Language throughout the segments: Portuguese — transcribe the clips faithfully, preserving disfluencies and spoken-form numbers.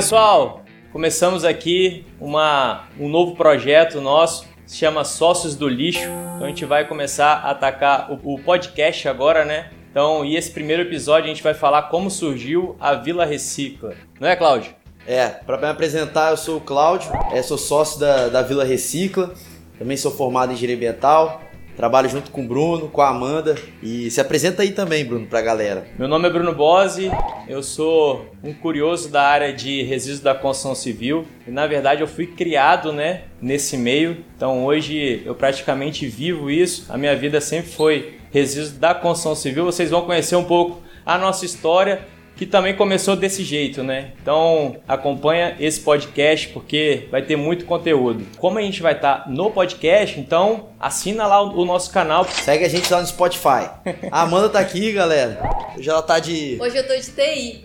pessoal! Começamos aqui uma, um novo projeto nosso, se chama Sócios do Lixo. Então a gente vai começar a atacar o, o podcast agora, né? Então, e esse primeiro episódio a gente vai falar como surgiu a Vila Recicla. Não é, Cláudio? É, para me apresentar, eu sou o Cláudio, sou sócio da, da Vila Recicla, também sou formado em engenharia ambiental, trabalho junto com o Bruno, com a Amanda, e se apresenta aí também, Bruno, para a galera. Meu nome é Bruno Bozzi, eu sou um curioso da área de resíduos da construção civil, e na verdade eu fui criado, né, nesse meio, então hoje eu praticamente vivo isso, a minha vida sempre foi resíduos da construção civil, vocês vão conhecer um pouco a nossa história, que também começou desse jeito, né? Então acompanha esse podcast porque vai ter muito conteúdo. Como a gente vai estar no podcast, então assina lá o nosso canal. Segue a gente lá no Spotify. A Amanda tá aqui, galera. Hoje ela tá de... Hoje eu tô de T I.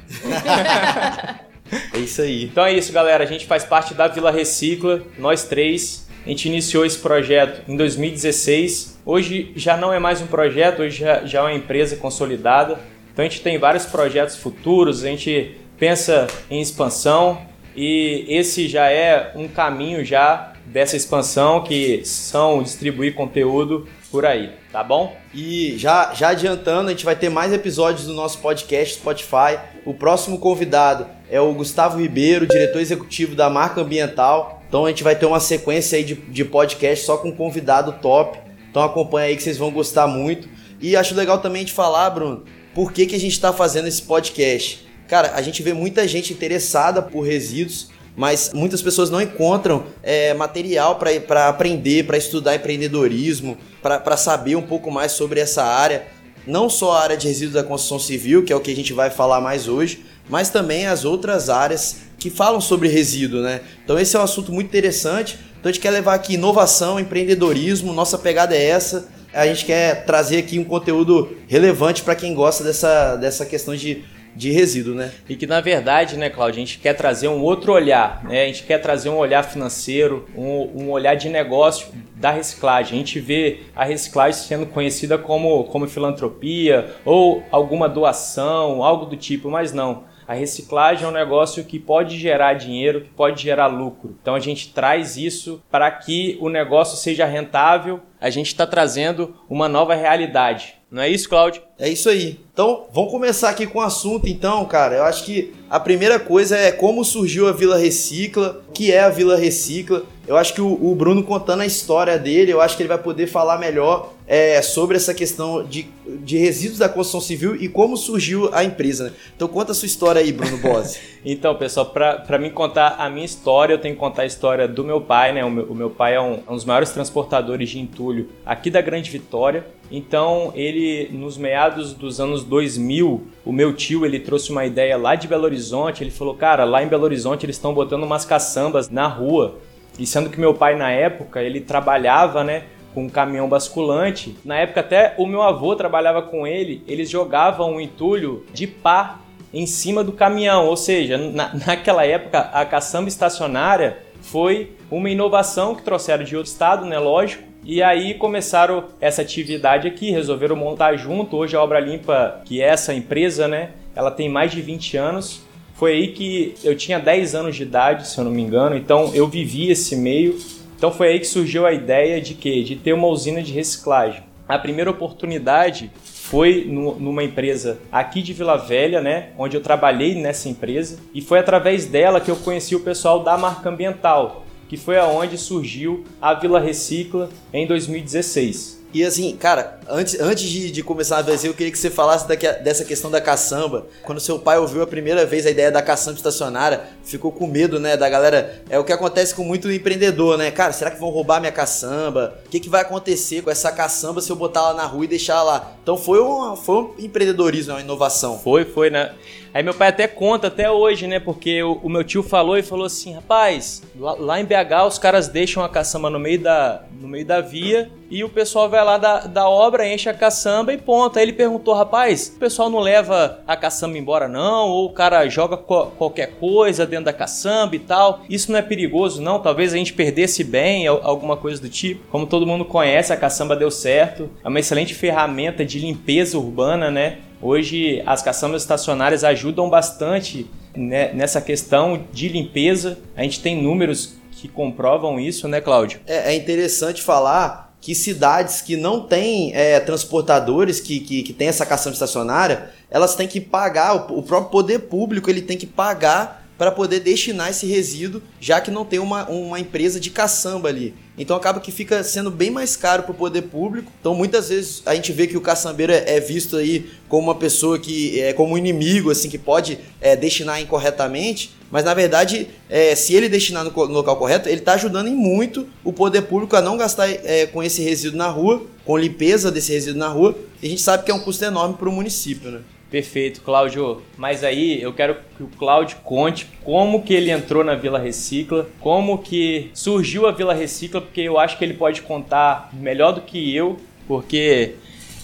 É isso aí. Então é isso, galera. A gente faz parte da Vila Recicla, nós três. A gente iniciou esse projeto em dois mil e dezesseis. Hoje já não é mais um projeto, hoje já, já é uma empresa consolidada. Então a gente tem vários projetos futuros, a gente pensa em expansão e esse já é um caminho já dessa expansão que são distribuir conteúdo por aí, tá bom? E já, já adiantando, a gente vai ter mais episódios do nosso podcast Spotify. O próximo convidado é o Gustavo Ribeiro, diretor executivo da Marca Ambiental. Então a gente vai ter uma sequência aí de, de podcast só com convidado top. Então acompanha aí que vocês vão gostar muito. E acho legal também de falar, Bruno, por que que a gente está fazendo esse podcast? Cara, a gente vê muita gente interessada por resíduos, mas muitas pessoas não encontram é, material para aprender, para estudar empreendedorismo, para saber um pouco mais sobre essa área. Não só a área de resíduos da construção civil, que é o que a gente vai falar mais hoje, mas também as outras áreas que falam sobre resíduo, né? Então esse é um assunto muito interessante. Então a gente quer levar aqui inovação, empreendedorismo, nossa pegada é essa. A gente quer trazer aqui um conteúdo relevante para quem gosta dessa, dessa questão de, de resíduo, né? E que, na verdade, né, Cláudio, a gente quer trazer um outro olhar, né? A gente quer trazer um olhar financeiro, um, um olhar de negócio da reciclagem. A gente vê a reciclagem sendo conhecida como, como filantropia ou alguma doação, algo do tipo, mas não. A reciclagem é um negócio que pode gerar dinheiro, que pode gerar lucro. Então a gente traz isso para que o negócio seja rentável. A gente está trazendo uma nova realidade. Não é isso, Cláudio? É isso aí. Então vamos começar aqui com o assunto então, cara. Eu acho que a primeira coisa é como surgiu a Vila Recicla, o que é a Vila Recicla. Eu acho que o, o Bruno contando a história dele, eu acho que ele vai poder falar melhor é, sobre essa questão de, de resíduos da construção civil e como surgiu a empresa, né? Então conta a sua história aí, Bruno Bozzi. Então, pessoal, para mim contar a minha história, eu tenho que contar a história do meu pai, né? O meu, o meu pai é um, um dos maiores transportadores de entulho aqui da Grande Vitória. Então, ele, nos meados dos anos dois mil, o meu tio, ele trouxe uma ideia lá de Belo Horizonte. Ele falou, cara, lá em Belo Horizonte eles estão botando umas caçambas na rua. E sendo que meu pai, na época, ele trabalhava, né, com um caminhão basculante. Na época, até o meu avô trabalhava com ele. Eles jogavam um entulho de pá em cima do caminhão. Ou seja, na, naquela época, a caçamba estacionária foi uma inovação que trouxeram de outro estado, né, lógico. E aí começaram essa atividade aqui, resolveram montar junto. Hoje a Obra Limpa, que é essa empresa, né, ela tem mais de vinte anos. Foi aí que eu tinha dez anos de idade, se eu não me engano, então eu vivi esse meio. Então foi aí que surgiu a ideia de quê? De ter uma usina de reciclagem. A primeira oportunidade foi no, numa empresa aqui de Vila Velha, né, onde eu trabalhei nessa empresa, e foi através dela que eu conheci o pessoal da Marca Ambiental, que foi aonde surgiu a Vila Recicla em dois mil e dezesseis. E assim, cara, antes, antes de, de começar a fazer, eu queria que você falasse daqui, dessa questão da caçamba. Quando seu pai ouviu a primeira vez a ideia da caçamba estacionária, ficou com medo, né, da galera. É o que acontece com muito empreendedor, né? Cara, será que vão roubar minha caçamba? O que, que vai acontecer com essa caçamba se eu botar ela na rua e deixar ela lá? Então foi um, foi um empreendedorismo, uma inovação. Foi, foi, né? Aí meu pai até conta até hoje, né? Porque o, o meu tio falou e falou assim, rapaz, lá, lá em B H os caras deixam a caçamba no meio da, no meio da via e o pessoal vai lá da, da obra, enche a caçamba e ponta. Aí ele perguntou, rapaz, o pessoal não leva a caçamba embora não? Ou o cara joga co- qualquer coisa dentro da caçamba e tal? Isso não é perigoso não? Talvez a gente perdesse bem, alguma coisa do tipo. Como todo mundo conhece, a caçamba deu certo. É uma excelente ferramenta de limpeza urbana, né? Hoje as caçambas estacionárias ajudam bastante né, nessa questão de limpeza. A gente tem números que comprovam isso, né, Cláudio? É, é interessante falar que cidades que não têm é, transportadores, que, que, que têm essa cação estacionária, elas têm que pagar, o próprio poder público ele tem que pagar para poder destinar esse resíduo, já que não tem uma, uma empresa de caçamba ali. Então acaba que fica sendo bem mais caro para o poder público. Então muitas vezes a gente vê que o caçambeiro é visto aí como uma pessoa que é como um inimigo, assim, que pode é, destinar incorretamente, mas na verdade, é, se ele destinar no, no local correto, ele está ajudando em muito o poder público a não gastar é, com esse resíduo na rua, com limpeza desse resíduo na rua, e a gente sabe que é um custo enorme para o município, né? Perfeito, Cláudio. Mas aí eu quero que o Cláudio conte como que ele entrou na Vila Recicla, como que surgiu a Vila Recicla, porque eu acho que ele pode contar melhor do que eu, porque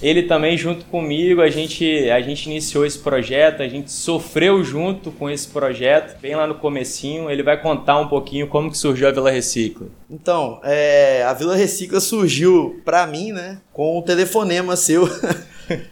ele também junto comigo, a gente, a gente iniciou esse projeto, a gente sofreu junto com esse projeto, bem lá no comecinho. Ele vai contar um pouquinho como que surgiu a Vila Recicla. Então, é, a Vila Recicla surgiu pra mim, né, com um telefonema seu,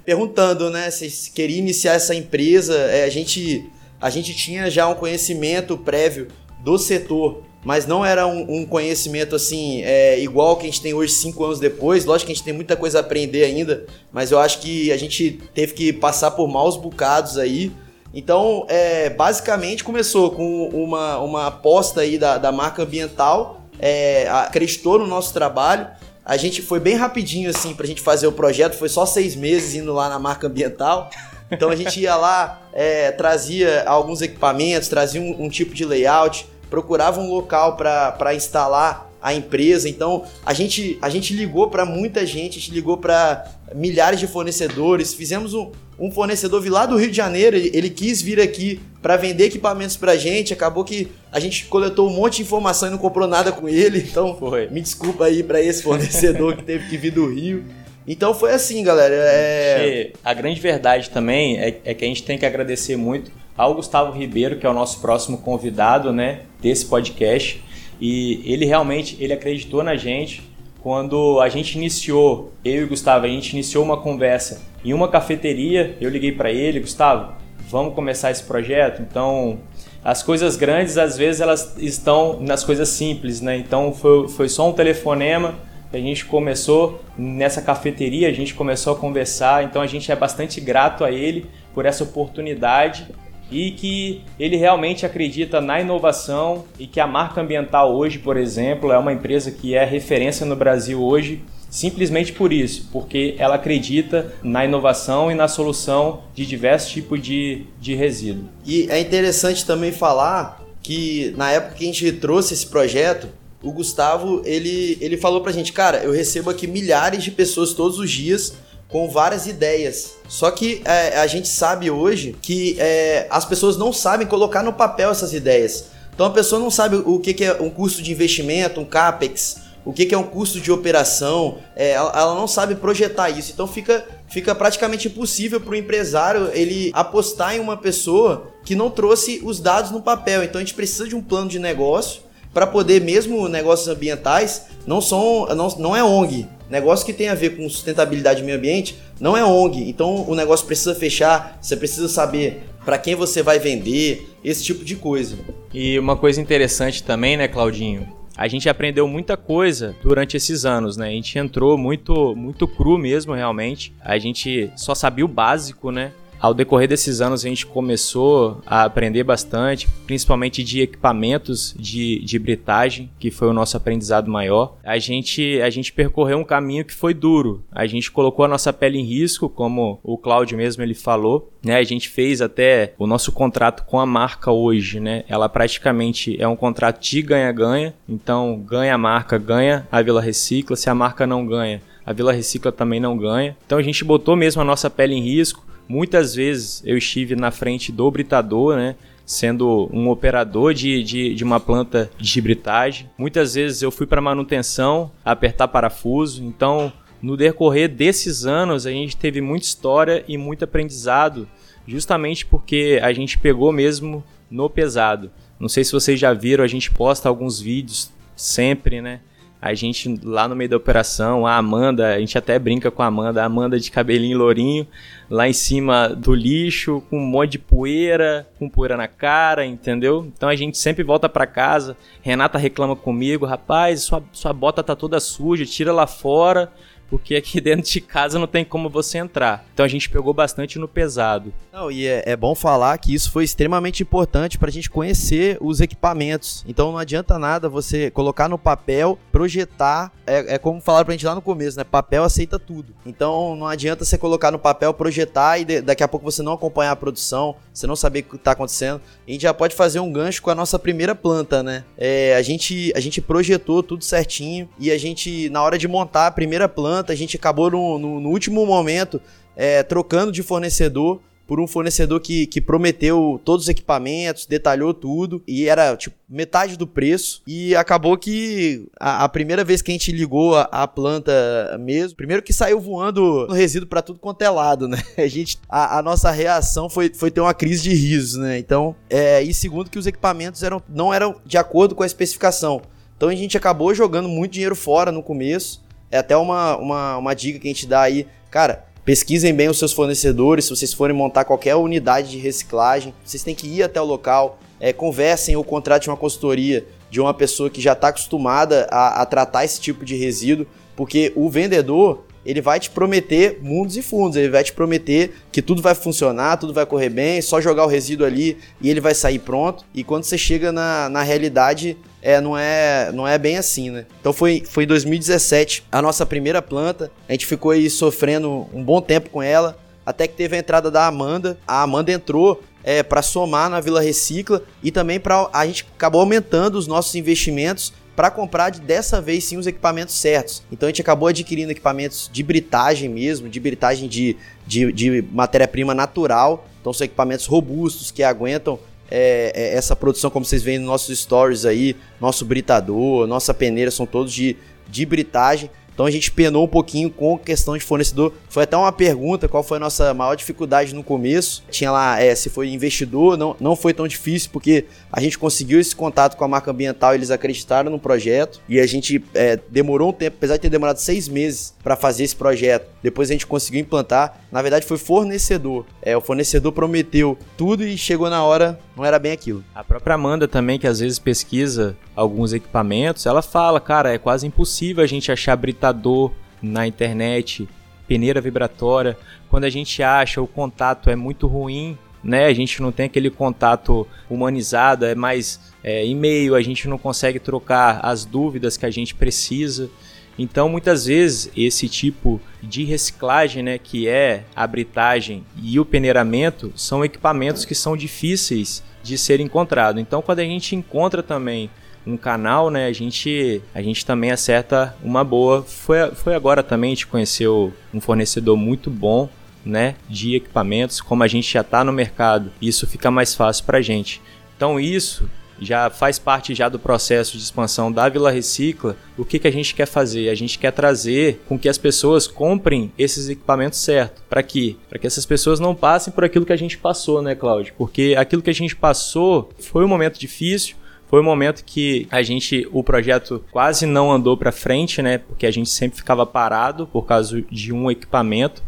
perguntando, né, se queria iniciar essa empresa. É, a gente, a gente tinha já um conhecimento prévio do setor, mas não era um, um conhecimento assim é, igual que a gente tem hoje cinco anos depois. Lógico que a gente tem muita coisa a aprender ainda, mas eu acho que a gente teve que passar por maus bocados aí. Então, é, basicamente começou com uma, uma aposta aí da, da Marca Ambiental, é, acreditou no nosso trabalho. A gente foi bem rapidinho, assim, pra gente fazer o projeto. Foi só seis meses indo lá na Marca Ambiental. Então a gente ia lá, é, trazia alguns equipamentos, trazia um, um tipo de layout, procurava um local pra, pra instalar a empresa. Então a gente, a gente ligou pra muita gente, a gente ligou pra milhares de fornecedores. Fizemos um, um fornecedor vir lá do Rio de Janeiro, ele, ele quis vir aqui pra vender equipamentos pra gente. Acabou que a gente coletou um monte de informação e não comprou nada com ele, então foi. Me desculpa aí pra esse fornecedor que teve que vir do Rio. Então foi assim, galera. É... A grande verdade também é, é que a gente tem que agradecer muito ao Gustavo Ribeiro, que é o nosso próximo convidado, né, desse podcast, e ele realmente ele acreditou na gente. Quando a gente iniciou, eu e o Gustavo, a gente iniciou uma conversa em uma cafeteria, eu liguei para ele: Gustavo, vamos começar esse projeto? Então, as coisas grandes, às vezes, elas estão nas coisas simples, né? Então, foi, foi só um telefonema que a gente começou nessa cafeteria, a gente começou a conversar. Então, a gente é bastante grato a ele por essa oportunidade e que ele realmente acredita na inovação e que a Marca Ambiental hoje, por exemplo, é uma empresa que é referência no Brasil hoje, simplesmente por isso, porque ela acredita na inovação e na solução de diversos tipos de, de resíduo. E é interessante também falar que na época que a gente trouxe esse projeto, o Gustavo ele, ele falou pra gente: cara, eu recebo aqui milhares de pessoas todos os dias com várias ideias, só que é, a gente sabe hoje que é, as pessoas não sabem colocar no papel essas ideias. Então a pessoa não sabe o que, que é um custo de investimento, um CAPEX, o que é um custo de operação, é, ela não sabe projetar isso. Então fica, fica praticamente impossível para o empresário ele apostar em uma pessoa que não trouxe os dados no papel. Então a gente precisa de um plano de negócio para poder, mesmo negócios ambientais, não, são, não, não é O N G. Negócio que tem a ver com sustentabilidade e meio ambiente não é O N G. Então o negócio precisa fechar, você precisa saber para quem você vai vender, esse tipo de coisa. E uma coisa interessante também, né, Claudinho? A gente aprendeu muita coisa durante esses anos, né? A gente entrou muito, muito cru mesmo, realmente. A gente só sabia o básico, né? Ao decorrer desses anos, a gente começou a aprender bastante, principalmente de equipamentos de, de britagem, que foi o nosso aprendizado maior. A gente, a gente percorreu um caminho que foi duro. A gente colocou a nossa pele em risco, como o Cláudio mesmo ele falou, né? A gente fez até o nosso contrato com a marca hoje, né? Ela praticamente é um contrato de ganha-ganha. Então, ganha a marca, ganha a Vila Recicla. Se a marca não ganha, a Vila Recicla também não ganha. Então, a gente botou mesmo a nossa pele em risco. Muitas vezes eu estive na frente do britador, né, sendo um operador de, de, de uma planta de britagem. Muitas vezes eu fui para manutenção, apertar parafuso. Então, no decorrer desses anos, a gente teve muita história e muito aprendizado, justamente porque a gente pegou mesmo no pesado. Não sei se vocês já viram, a gente posta alguns vídeos sempre, né, A gente lá no meio da operação, a Amanda, a gente até brinca com a Amanda, a Amanda de cabelinho lourinho, lá em cima do lixo, com um monte de poeira, com poeira na cara, entendeu? Então a gente sempre volta pra casa, Renata reclama comigo, rapaz, sua, sua bota tá toda suja, tira lá fora, porque aqui dentro de casa não tem como você entrar. Então a gente pegou bastante no pesado. Não, e é, é bom falar que isso foi extremamente importante pra gente conhecer os equipamentos. Então não adianta nada você colocar no papel, projetar, é, é como falaram pra gente lá no começo, né? Papel aceita tudo. Então não adianta você colocar no papel, projetar e de, daqui a pouco você não acompanhar a produção, você não saber o que tá acontecendo. A gente já pode fazer um gancho com a nossa primeira planta, né? É, a, gente, a gente projetou tudo certinho e a gente, na hora de montar a primeira planta, a gente acabou no, no, no último momento é, trocando de fornecedor por um fornecedor que, que prometeu todos os equipamentos, detalhou tudo e era tipo metade do preço, e acabou que a, a primeira vez que a gente ligou a, a planta mesmo, primeiro que saiu voando no resíduo pra tudo quanto é lado, né? A gente, a, a nossa reação foi, foi ter uma crise de risos, né? Então, é, e segundo que os equipamentos eram, não eram de acordo com a especificação, então a gente acabou jogando muito dinheiro fora no começo. É até uma, uma, uma dica que a gente dá aí, cara, pesquisem bem os seus fornecedores. Se vocês forem montar qualquer unidade de reciclagem, vocês têm que ir até o local, é, conversem ou contratem uma consultoria de uma pessoa que já está acostumada a, a tratar esse tipo de resíduo, porque o vendedor, ele vai te prometer mundos e fundos, ele vai te prometer que tudo vai funcionar, tudo vai correr bem, só jogar o resíduo ali e ele vai sair pronto, e quando você chega na, na realidade, é, não, é, não é bem assim, né? Então foi, foi em dois mil e dezessete a nossa primeira planta, a gente ficou aí sofrendo um bom tempo com ela, até que teve a entrada da Amanda. A Amanda entrou é, para somar na Vila Recicla e também pra, a gente acabou aumentando os nossos investimentos para comprar dessa vez sim os equipamentos certos. Então a gente acabou adquirindo equipamentos de britagem mesmo, de britagem de, de, de matéria-prima natural. Então são equipamentos robustos que aguentam É, é, essa produção, como vocês veem nos nossos stories aí, nosso britador, nossa peneira, são todos de, de britagem. Então a gente penou um pouquinho com questão de fornecedor. Foi até uma pergunta, qual foi a nossa maior dificuldade no começo. Tinha lá, é, se foi investidor, não, não foi tão difícil, porque a gente conseguiu esse contato com a Marca Ambiental, eles acreditaram no projeto. E a gente é, demorou um tempo, apesar de ter demorado seis meses para fazer esse projeto. Depois a gente conseguiu implantar. Na verdade foi fornecedor. É, o fornecedor prometeu tudo e chegou na hora, não era bem aquilo. A própria Amanda também, que às vezes pesquisa alguns equipamentos, ela fala, cara, é quase impossível a gente achar britador na internet, peneira vibratória. Quando a gente acha, o contato é muito ruim, né? A gente não tem aquele contato humanizado, é mais é, e-mail, a gente não consegue trocar as dúvidas que a gente precisa. Então, muitas vezes, esse tipo de reciclagem, né, que é a britagem e o peneiramento, são equipamentos que são difíceis de ser encontrado. Então, quando a gente encontra também um canal, né, a gente, a gente também acerta uma boa. Foi, foi agora também, a gente conheceu um fornecedor muito bom, né, de equipamentos. Como a gente já está no mercado, isso fica mais fácil para a gente. Então isso já faz parte já do processo de expansão da Vila Recicla. O que, que a gente quer fazer? A gente quer trazer com que as pessoas comprem esses equipamentos certos. Para quê? Para que essas pessoas não passem por aquilo que a gente passou, né, Cláudio? Porque aquilo que a gente passou foi um momento difícil. Foi um momento que a gente, o projeto quase não andou para frente, né? Porque a gente sempre ficava parado por causa de um equipamento.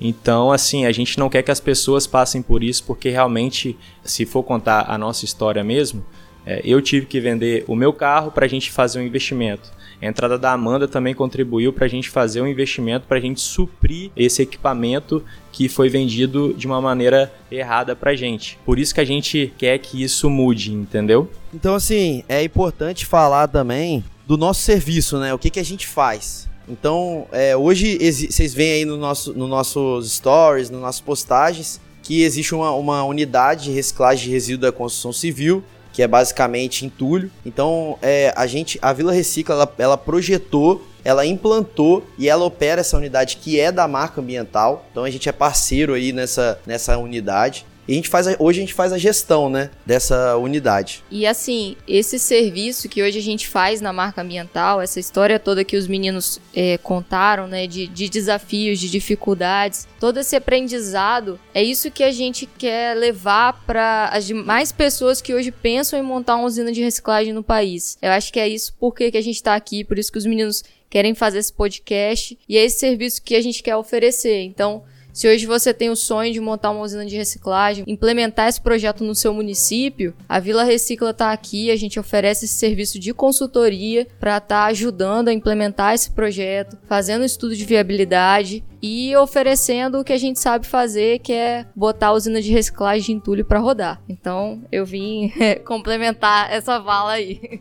Então, assim, a gente não quer que as pessoas passem por isso, porque realmente, se for contar a nossa história mesmo, é, eu tive que vender o meu carro para a gente fazer um investimento. A entrada da Amanda também contribuiu para a gente fazer um investimento, para a gente suprir esse equipamento que foi vendido de uma maneira errada para a gente. Por isso que a gente quer que isso mude, entendeu? Então, assim, é importante falar também do nosso serviço, né? O que, que a gente faz. Então, é, hoje, vocês veem aí no nosso, no nossos stories, nas nossas postagens, que existe uma, uma unidade de reciclagem de resíduo da construção civil, que é basicamente entulho. Então, é, a gente, a Vila Recicla, ela, ela projetou, ela implantou e ela opera essa unidade que é da Marca Ambiental. Então, a gente é parceiro aí nessa, nessa unidade. E a gente faz a, hoje a gente faz a gestão, né, dessa unidade. E assim, esse serviço que hoje a gente faz na Marca Ambiental, essa história toda que os meninos é, contaram, né, de, de desafios, de dificuldades, todo esse aprendizado, é isso que a gente quer levar para as demais pessoas que hoje pensam em montar uma usina de reciclagem no país. Eu acho que é isso porque que a gente está aqui, por isso que os meninos querem fazer esse podcast, e é esse serviço que a gente quer oferecer. Então, se hoje você tem o sonho de montar uma usina de reciclagem, implementar esse projeto no seu município, a Vila Recicla está aqui, a gente oferece esse serviço de consultoria para estar ajudando a implementar esse projeto, fazendo estudo de viabilidade e oferecendo o que a gente sabe fazer, que é botar a usina de reciclagem de entulho para rodar. Então, eu vim complementar essa fala aí.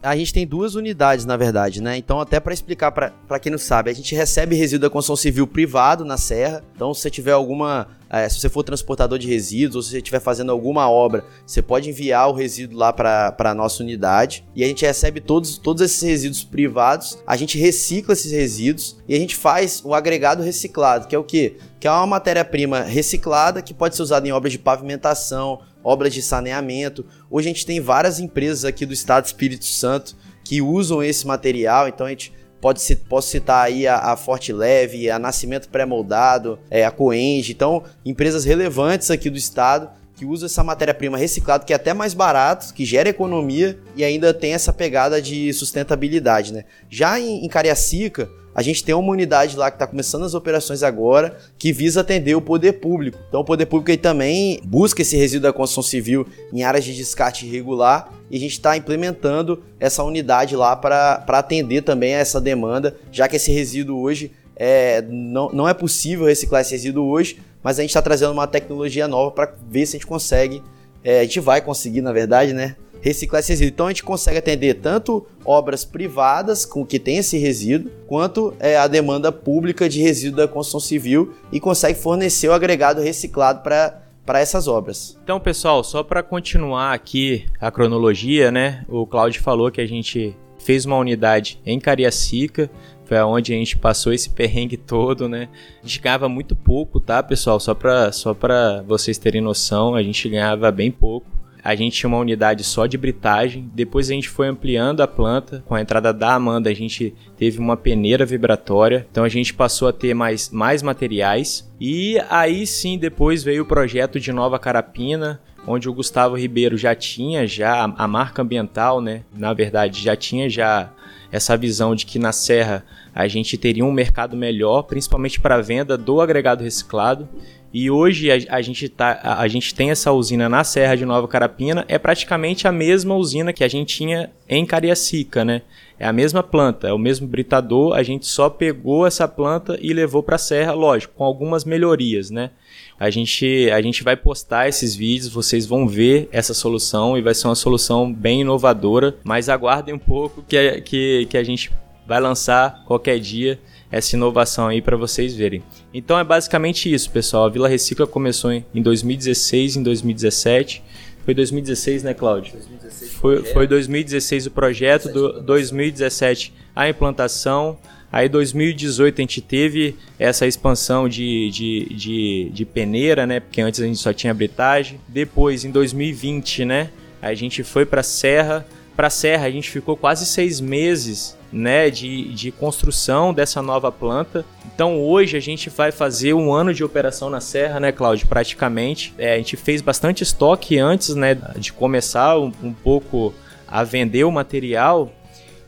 A gente tem duas unidades, na verdade, né? Então, até para explicar para quem não sabe, a gente recebe resíduo da construção civil privado na Serra. Então, se você tiver alguma... É, se você for transportador de resíduos ou se você estiver fazendo alguma obra, você pode enviar o resíduo lá para a nossa unidade. E a gente recebe todos, todos esses resíduos privados, a gente recicla esses resíduos e a gente faz o agregado reciclado, que é o quê? Que é uma matéria-prima reciclada que pode ser usada em obras de pavimentação, obras de saneamento. Hoje a gente tem várias empresas aqui do estado do Espírito Santo que usam esse material, então a gente... Pode, posso citar aí a, a Forte Leve, a Nascimento Pré-Moldado, é, a Coenji. Então, empresas relevantes aqui do estado que usam essa matéria-prima reciclada, que é até mais barato, que gera economia e ainda tem essa pegada de sustentabilidade, né? Já em, em Cariacica, a gente tem uma unidade lá que está começando as operações agora, que visa atender o poder público. Então, o poder público aí também busca esse resíduo da construção civil em áreas de descarte irregular e a gente está implementando essa unidade lá para atender também a essa demanda, já que esse resíduo hoje, é, não, não é possível reciclar esse resíduo hoje, mas a gente está trazendo uma tecnologia nova para ver se a gente consegue, é, a gente vai conseguir, na verdade, né? Reciclar esse resíduo. Então a gente consegue atender tanto obras privadas com que tem esse resíduo, quanto é, a demanda pública de resíduo da construção civil e consegue fornecer o agregado reciclado para para essas obras. Então, pessoal, só para continuar aqui a cronologia, né? O Cláudio falou que a gente fez uma unidade em Cariacica, foi onde a gente passou esse perrengue todo, né? A gente ganhava muito pouco, tá, pessoal? Só para só para vocês terem noção, a gente ganhava bem pouco. A gente tinha uma unidade só de britagem, depois a gente foi ampliando a planta, com a entrada da Amanda a gente teve uma peneira vibratória, então a gente passou a ter mais, mais materiais, e aí sim depois veio o projeto de Nova Carapina, onde o Gustavo Ribeiro já tinha já a Marca Ambiental, né? Na verdade já tinha já essa visão de que na Serra a gente teria um mercado melhor, principalmente para a venda do agregado reciclado. E hoje a, a, gente tá, a, a gente tem essa usina na Serra de Nova Carapina, é praticamente a mesma usina que a gente tinha em Cariacica, né? É a mesma planta, é o mesmo britador, a gente só pegou essa planta e levou para a Serra, lógico, com algumas melhorias, né? A gente, a gente vai postar esses vídeos, vocês vão ver essa solução e vai ser uma solução bem inovadora, mas aguardem um pouco que a, que, que a gente vai lançar qualquer dia essa inovação aí para vocês verem. Então é basicamente isso, pessoal. A Vila Recicla começou em dois mil e dezesseis, em dois mil e dezessete. Foi dois mil e dezesseis, né, Cláudio? dois mil e dezesseis, foi, foi dois mil e dezesseis o projeto, do, dois mil e dezessete a implantação. Aí em dois mil e dezoito a gente teve essa expansão de, de, de, de peneira, né? Porque antes a gente só tinha britagem. Depois, em dois mil e vinte, né? A gente foi para a Serra. Para a Serra a gente ficou quase seis meses, né, de, de construção dessa nova planta. Então hoje a gente vai fazer um ano de operação na Serra, né, Cláudio? Praticamente. É, a gente fez bastante estoque antes, né, de começar um, um pouco a vender o material.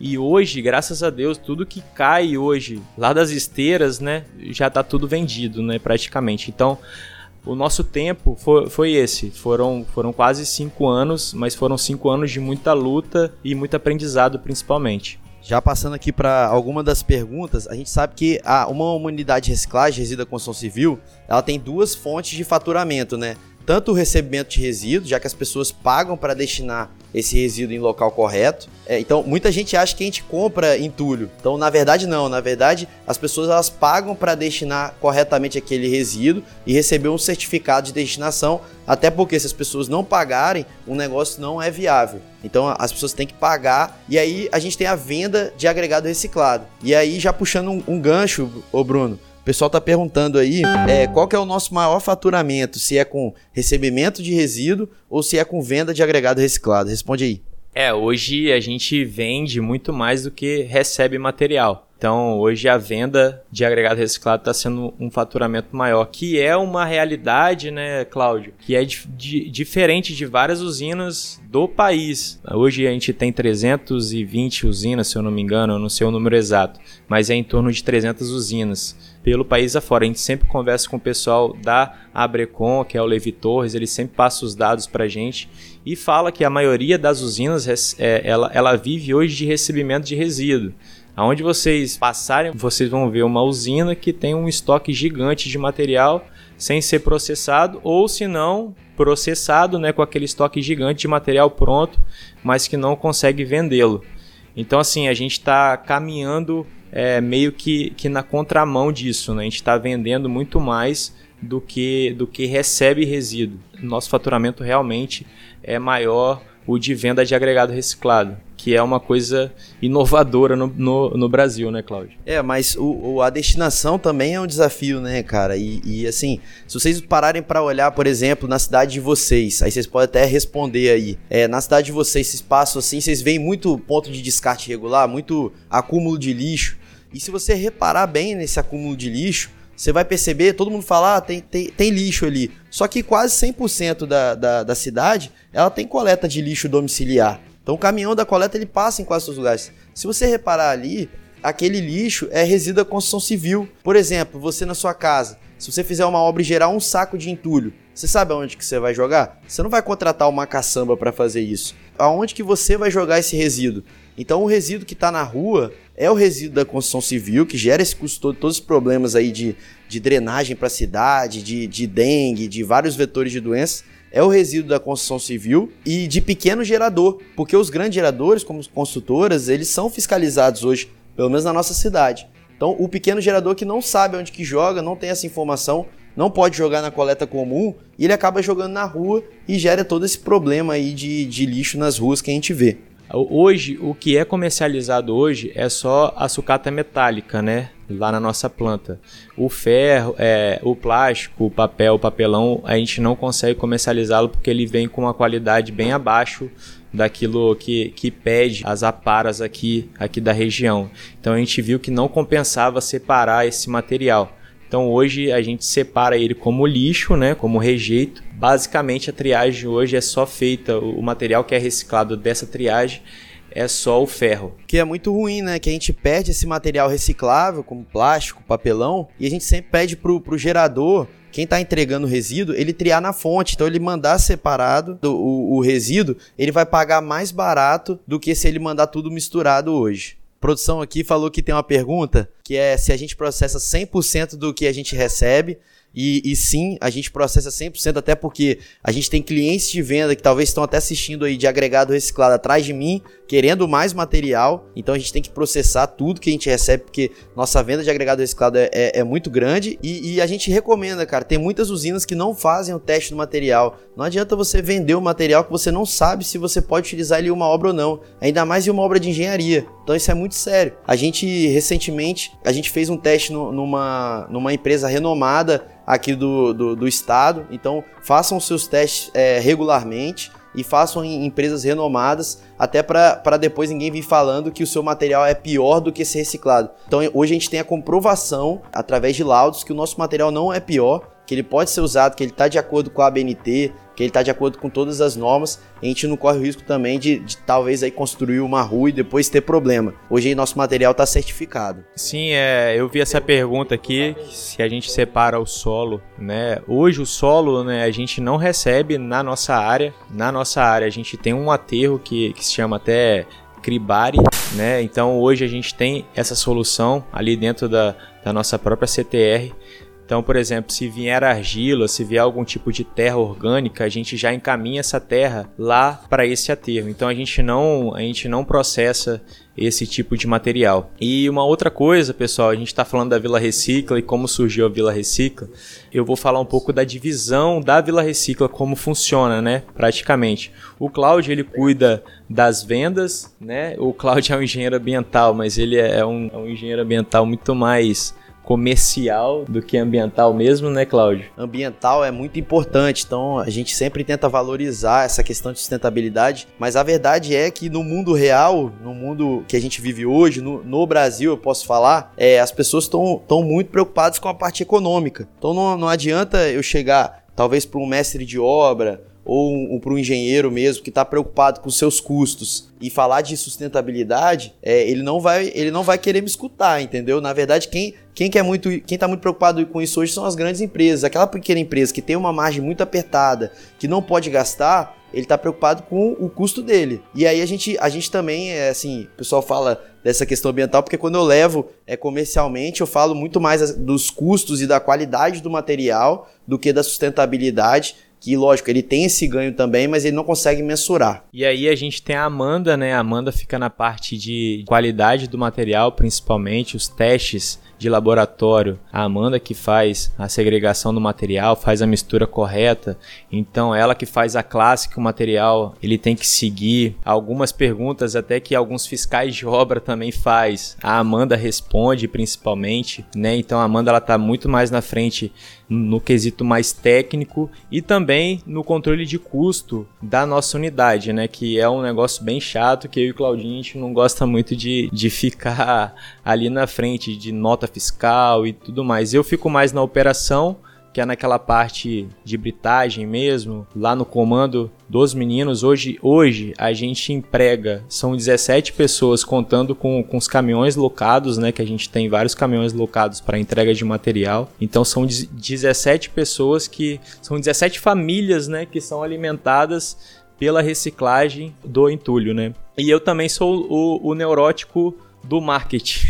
E hoje, graças a Deus, tudo que cai hoje lá das esteiras, né, já está tudo vendido, né, praticamente. Então o nosso tempo foi, foi esse, foram, foram quase cinco anos, mas foram cinco anos de muita luta e muito aprendizado principalmente. Já passando aqui para alguma das perguntas, a gente sabe que a, uma unidade de reciclagem, resíduo da construção civil, ela tem duas fontes de faturamento, né? Tanto o recebimento de resíduos, já que as pessoas pagam para destinar esse resíduo em local correto. É, então, muita gente acha que a gente compra entulho. Então, na verdade, não. Na verdade, as pessoas elas pagam para destinar corretamente aquele resíduo e receber um certificado de destinação, até porque se as pessoas não pagarem, o negócio não é viável. Então, as pessoas têm que pagar. E aí, a gente tem a venda de agregado reciclado. E aí, já puxando um, um gancho, ô Bruno, O pessoal tá perguntando aí é, qual que é o nosso maior faturamento, se é com recebimento de resíduo ou se é com venda de agregado reciclado. Responde aí. É, hoje a gente vende muito mais do que recebe material. Então, hoje a venda de agregado reciclado está sendo um faturamento maior, que é uma realidade, né, Cláudio? Que é di- di- diferente de várias usinas do país. Hoje a gente tem trezentas e vinte usinas, se eu não me engano, eu não sei o número exato, mas é em torno de trezentas usinas pelo país afora. A gente sempre conversa com o pessoal da Abrecon, que é o Levi Torres, ele sempre passa os dados para a gente e fala que a maioria das usinas, é, ela, ela vive hoje de recebimento de resíduo. Aonde vocês passarem, vocês vão ver uma usina que tem um estoque gigante de material sem ser processado, ou se não, processado, né, com aquele estoque gigante de material pronto, mas que não consegue vendê-lo. Então, assim, a gente está caminhando é, meio que, que na contramão disso, né? A gente está vendendo muito mais do que, do que recebe resíduo. Nosso faturamento realmente é maior, o de venda de agregado reciclado, que é uma coisa inovadora no, no, no Brasil, né, Cláudio? É, mas o, o, a destinação também é um desafio, né, cara? E, e assim, se vocês pararem para olhar, por exemplo, na cidade de vocês, aí vocês podem até responder aí. É, na cidade de vocês, vocês passam assim, vocês veem muito ponto de descarte irregular, muito acúmulo de lixo. E se você reparar bem nesse acúmulo de lixo, você vai perceber, todo mundo fala, ah, tem, tem, tem lixo ali. Só que quase cem por cento da, da, da cidade, ela tem coleta de lixo domiciliar. Então o caminhão da coleta, ele passa em quase todos os lugares. Se você reparar ali, aquele lixo é resíduo da construção civil. Por exemplo, você na sua casa, se você fizer uma obra e gerar um saco de entulho, você sabe aonde que você vai jogar? Você não vai contratar uma caçamba para fazer isso. Aonde que você vai jogar esse resíduo? Então o resíduo que está na rua é o resíduo da construção civil, que gera esse custo todo, todos os problemas aí de, de drenagem para a cidade, de, de dengue, de vários vetores de doenças. É o resíduo da construção civil e de pequeno gerador, porque os grandes geradores, como construtoras, eles são fiscalizados hoje, pelo menos na nossa cidade. Então o pequeno gerador que não sabe onde que joga, não tem essa informação, não pode jogar na coleta comum, e ele acaba jogando na rua e gera todo esse problema aí de, de lixo nas ruas que a gente vê. Hoje, o que é comercializado hoje é só a sucata metálica, né? Lá na nossa planta. O ferro, é, o plástico, o papel, o papelão, a gente não consegue comercializá-lo porque ele vem com uma qualidade bem abaixo daquilo que, que pede as aparas aqui, aqui da região. Então a gente viu que não compensava separar esse material. Então hoje a gente separa ele como lixo, né, como rejeito. Basicamente a triagem hoje é só feita, o material que é reciclado dessa triagem é só o ferro. Que é muito ruim, né? Que a gente perde esse material reciclável, como plástico, papelão, e a gente sempre pede pro, pro gerador, quem está entregando o resíduo, ele triar na fonte. Então ele mandar separado do, o, o resíduo, ele vai pagar mais barato do que se ele mandar tudo misturado hoje. A produção aqui falou que tem uma pergunta, que é se a gente processa cem por cento do que a gente recebe. E, e sim, a gente processa cem por cento, até porque a gente tem clientes de venda que talvez estão até assistindo aí de agregado reciclado atrás de mim, querendo mais material. Então a gente tem que processar tudo que a gente recebe, porque nossa venda de agregado reciclado é, é, é muito grande. E, e a gente recomenda, cara, tem muitas usinas que não fazem o teste do material. Não adianta você vender o material que você não sabe se você pode utilizar ele em uma obra ou não, ainda mais em uma obra de engenharia. Então isso é muito sério. A gente recentemente, a gente fez um teste no, numa, numa empresa renomada aqui do, do, do estado. Então façam seus testes é, regularmente e façam em empresas renomadas, até para depois ninguém vir falando que o seu material é pior do que esse reciclado. Então hoje a gente tem a comprovação através de laudos que o nosso material não é pior, que ele pode ser usado, que ele está de acordo com a A B N T, que ele está de acordo com todas as normas. A gente não corre o risco também de, de talvez aí construir uma rua e depois ter problema. Hoje aí nosso material está certificado. Sim, é, eu vi essa pergunta aqui, se a gente separa o solo, né? Hoje o solo, né, a gente não recebe na nossa área. Na nossa área a gente tem um aterro que, que se chama até Cribari, né? Então hoje a gente tem essa solução ali dentro da, da nossa própria C T R. Então, por exemplo, se vier argila, se vier algum tipo de terra orgânica, a gente já encaminha essa terra lá para esse aterro. Então, a gente não, a gente não processa esse tipo de material. E uma outra coisa, pessoal, a gente está falando da Vila Recicla e como surgiu a Vila Recicla. Eu vou falar um pouco da divisão da Vila Recicla, como funciona, né, praticamente. O Cláudio, ele cuida das vendas, né? O Cláudio é um engenheiro ambiental, mas ele é um, é um engenheiro ambiental muito mais comercial do que ambiental mesmo, né, Cláudio? Ambiental é muito importante, então a gente sempre tenta valorizar essa questão de sustentabilidade, mas a verdade é que no mundo real, no mundo que a gente vive hoje, no, no Brasil, eu posso falar, é, as pessoas estão muito preocupadas com a parte econômica. Então não, não adianta eu chegar, talvez, para um mestre de obra ou, um, ou para um engenheiro mesmo que está preocupado com seus custos e falar de sustentabilidade, é, ele, não vai, ele não vai querer me escutar, entendeu? Na verdade, quem quem quer muito, quem está muito preocupado com isso hoje são as grandes empresas. Aquela pequena empresa que tem uma margem muito apertada, que não pode gastar, ele está preocupado com o custo dele. E aí a gente, a gente também, é, assim, o pessoal fala dessa questão ambiental, porque quando eu levo é, comercialmente, eu falo muito mais dos custos e da qualidade do material do que da sustentabilidade, que, lógico, ele tem esse ganho também, mas ele não consegue mensurar. E aí a gente tem a Amanda, né? A Amanda fica na parte de qualidade do material, principalmente os testes de laboratório. A Amanda que faz a segregação do material, faz a mistura correta. Então, ela que faz a classe que o material ele tem que seguir. Algumas perguntas até que alguns fiscais de obra também faz. A Amanda responde, principalmente, né? Então, a Amanda ela tá muito mais na frente no quesito mais técnico e também no controle de custo da nossa unidade, né? Que é um negócio bem chato, que eu e o Claudinho a gente não gosta muito de, de ficar ali na frente de nota fiscal e tudo mais. Eu fico mais na operação, que é naquela parte de britagem mesmo, lá no comando dos meninos. Hoje, hoje a gente emprega, são dezessete pessoas contando com, com os caminhões locados, né, que a gente tem vários caminhões locados para entrega de material. Então são dezessete pessoas que, são dezessete famílias, né, que são alimentadas pela reciclagem do entulho, né. E eu também sou o, o neurótico do marketing,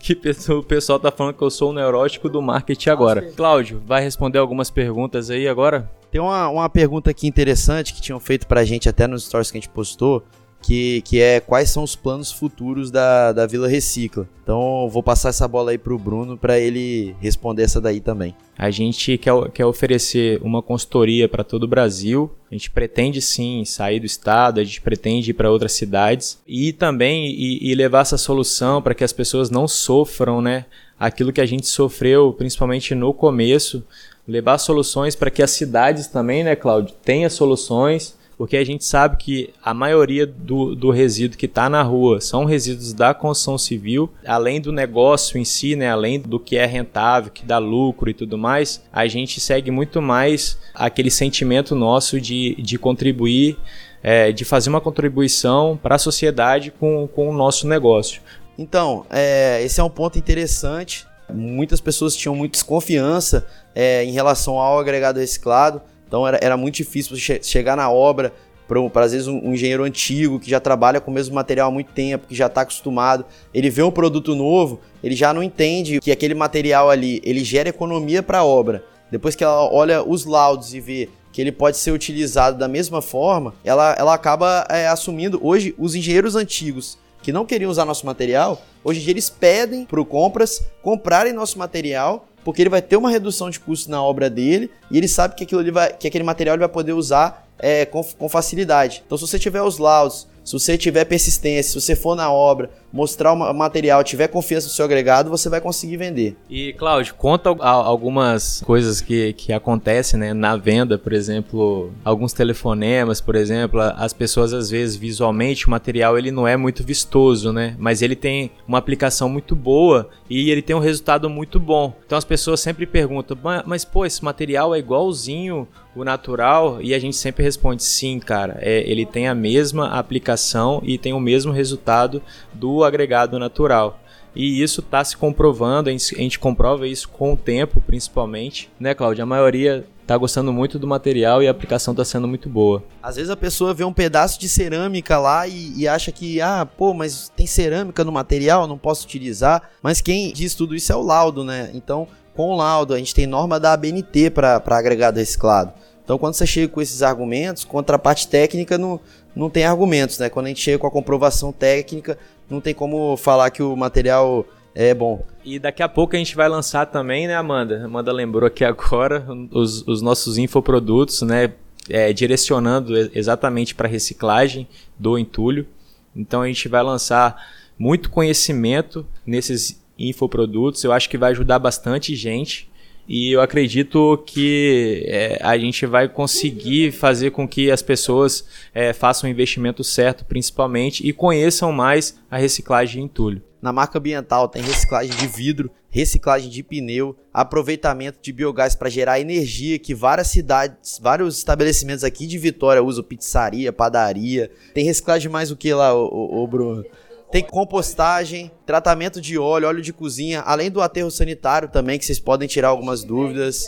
que o pessoal tá falando que eu sou o neurótico do marketing agora. Cláudio, vai responder algumas perguntas aí agora? Tem uma, uma pergunta aqui interessante que tinham feito pra gente até nos stories que a gente postou, que, que é quais são os planos futuros da, da Vila Recicla. Então vou passar essa bola aí pro Bruno pra ele responder essa daí também. A gente quer, quer oferecer uma consultoria para todo o Brasil. A gente pretende sim sair do estado, a gente pretende ir para outras cidades e também e, e levar essa solução para que as pessoas não sofram, né, aquilo que a gente sofreu, principalmente no começo. Levar soluções para que as cidades também, né, Cláudio, tenha soluções, porque a gente sabe que a maioria do, do resíduo que está na rua são resíduos da construção civil, além do negócio em si, né, além do que é rentável, que dá lucro e tudo mais. A gente segue muito mais aquele sentimento nosso de, de contribuir, é, de fazer uma contribuição para a sociedade com, com o nosso negócio. Então, é, esse é um ponto interessante. Muitas pessoas tinham muita desconfiança é, em relação ao agregado reciclado. Então era, era muito difícil che- chegar na obra para, às vezes, um, um engenheiro antigo que já trabalha com o mesmo material há muito tempo, que já está acostumado. Ele vê um produto novo, ele já não entende que aquele material ali, ele gera economia para a obra. Depois que ela olha os laudos e vê que ele pode ser utilizado da mesma forma, ela, ela acaba é, assumindo. Hoje, os engenheiros antigos que não queriam usar nosso material, hoje em dia eles pedem para o Compras comprarem nosso material, porque ele vai ter uma redução de custo na obra dele e ele sabe que, aquilo ele vai, que aquele material ele vai poder usar é, com, com facilidade. Então, se você tiver os laudos, se você tiver persistência, se você for na obra, mostrar o material, tiver confiança no seu agregado, você vai conseguir vender. E, Cláudio, conta algumas coisas que, que acontecem, né, na venda, por exemplo, alguns telefonemas, por exemplo. As pessoas, às vezes, visualmente, o material ele não é muito vistoso, né, mas ele tem uma aplicação muito boa e ele tem um resultado muito bom. Então, as pessoas sempre perguntam, mas, pô, esse material é igualzinho o natural? E a gente sempre responde, sim, cara, é, ele tem a mesma aplicação e tem o mesmo resultado do agregado natural. E isso está se comprovando, a gente, a gente comprova isso com o tempo, principalmente, né, Cláudio? A maioria está gostando muito do material e a aplicação está sendo muito boa. Às vezes a pessoa vê um pedaço de cerâmica lá e, e acha que, ah, pô, mas tem cerâmica no material, não posso utilizar. Mas quem diz tudo isso é o laudo, né? Então, com o laudo, a gente tem norma da A B N T para agregado reciclado. Então, quando você chega com esses argumentos, contra a parte técnica não, não tem argumentos, né? Quando a gente chega com a comprovação técnica, não tem como falar que o material é bom. E daqui a pouco a gente vai lançar também, né, Amanda? Amanda lembrou aqui agora os, os nossos infoprodutos, né? É, direcionando exatamente para a reciclagem do entulho. Então, a gente vai lançar muito conhecimento nesses infoprodutos. Eu acho que vai ajudar bastante gente. E eu acredito que é, a gente vai conseguir fazer com que as pessoas é, façam o investimento certo, principalmente, e conheçam mais a reciclagem de entulho. Na marca ambiental tem reciclagem de vidro, reciclagem de pneu, aproveitamento de biogás para gerar energia, que várias cidades, vários estabelecimentos aqui de Vitória usam, pizzaria, padaria. Tem reciclagem mais o que lá, ô, ô Bruno? Tem compostagem, tratamento de óleo, óleo de cozinha, além do aterro sanitário também, que vocês podem tirar algumas dúvidas.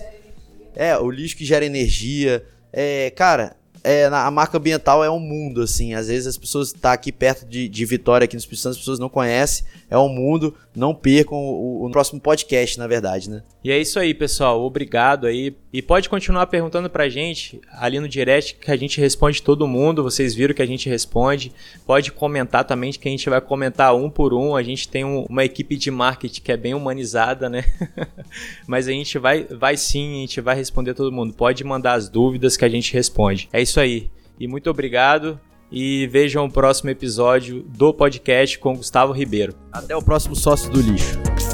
É, o lixo que gera energia. É, cara, é, a marca ambiental é um mundo, assim. Às vezes as pessoas estão tá aqui perto de, de Vitória, aqui no Espírito Santo, as pessoas não conhecem. É um mundo. Não percam o, o, o próximo podcast, na verdade, né? E é isso aí, pessoal. Obrigado aí. E pode continuar perguntando pra gente ali no direct, que a gente responde todo mundo. Vocês viram que a gente responde. Pode comentar também, que a gente vai comentar um por um. A gente tem um, uma equipe de marketing que é bem humanizada, né? Mas a gente vai, vai sim, a gente vai responder todo mundo. Pode mandar as dúvidas que a gente responde. É isso aí. E muito obrigado. E vejam o próximo episódio do podcast com Gustavo Ribeiro. Até o próximo Sócio do Lixo.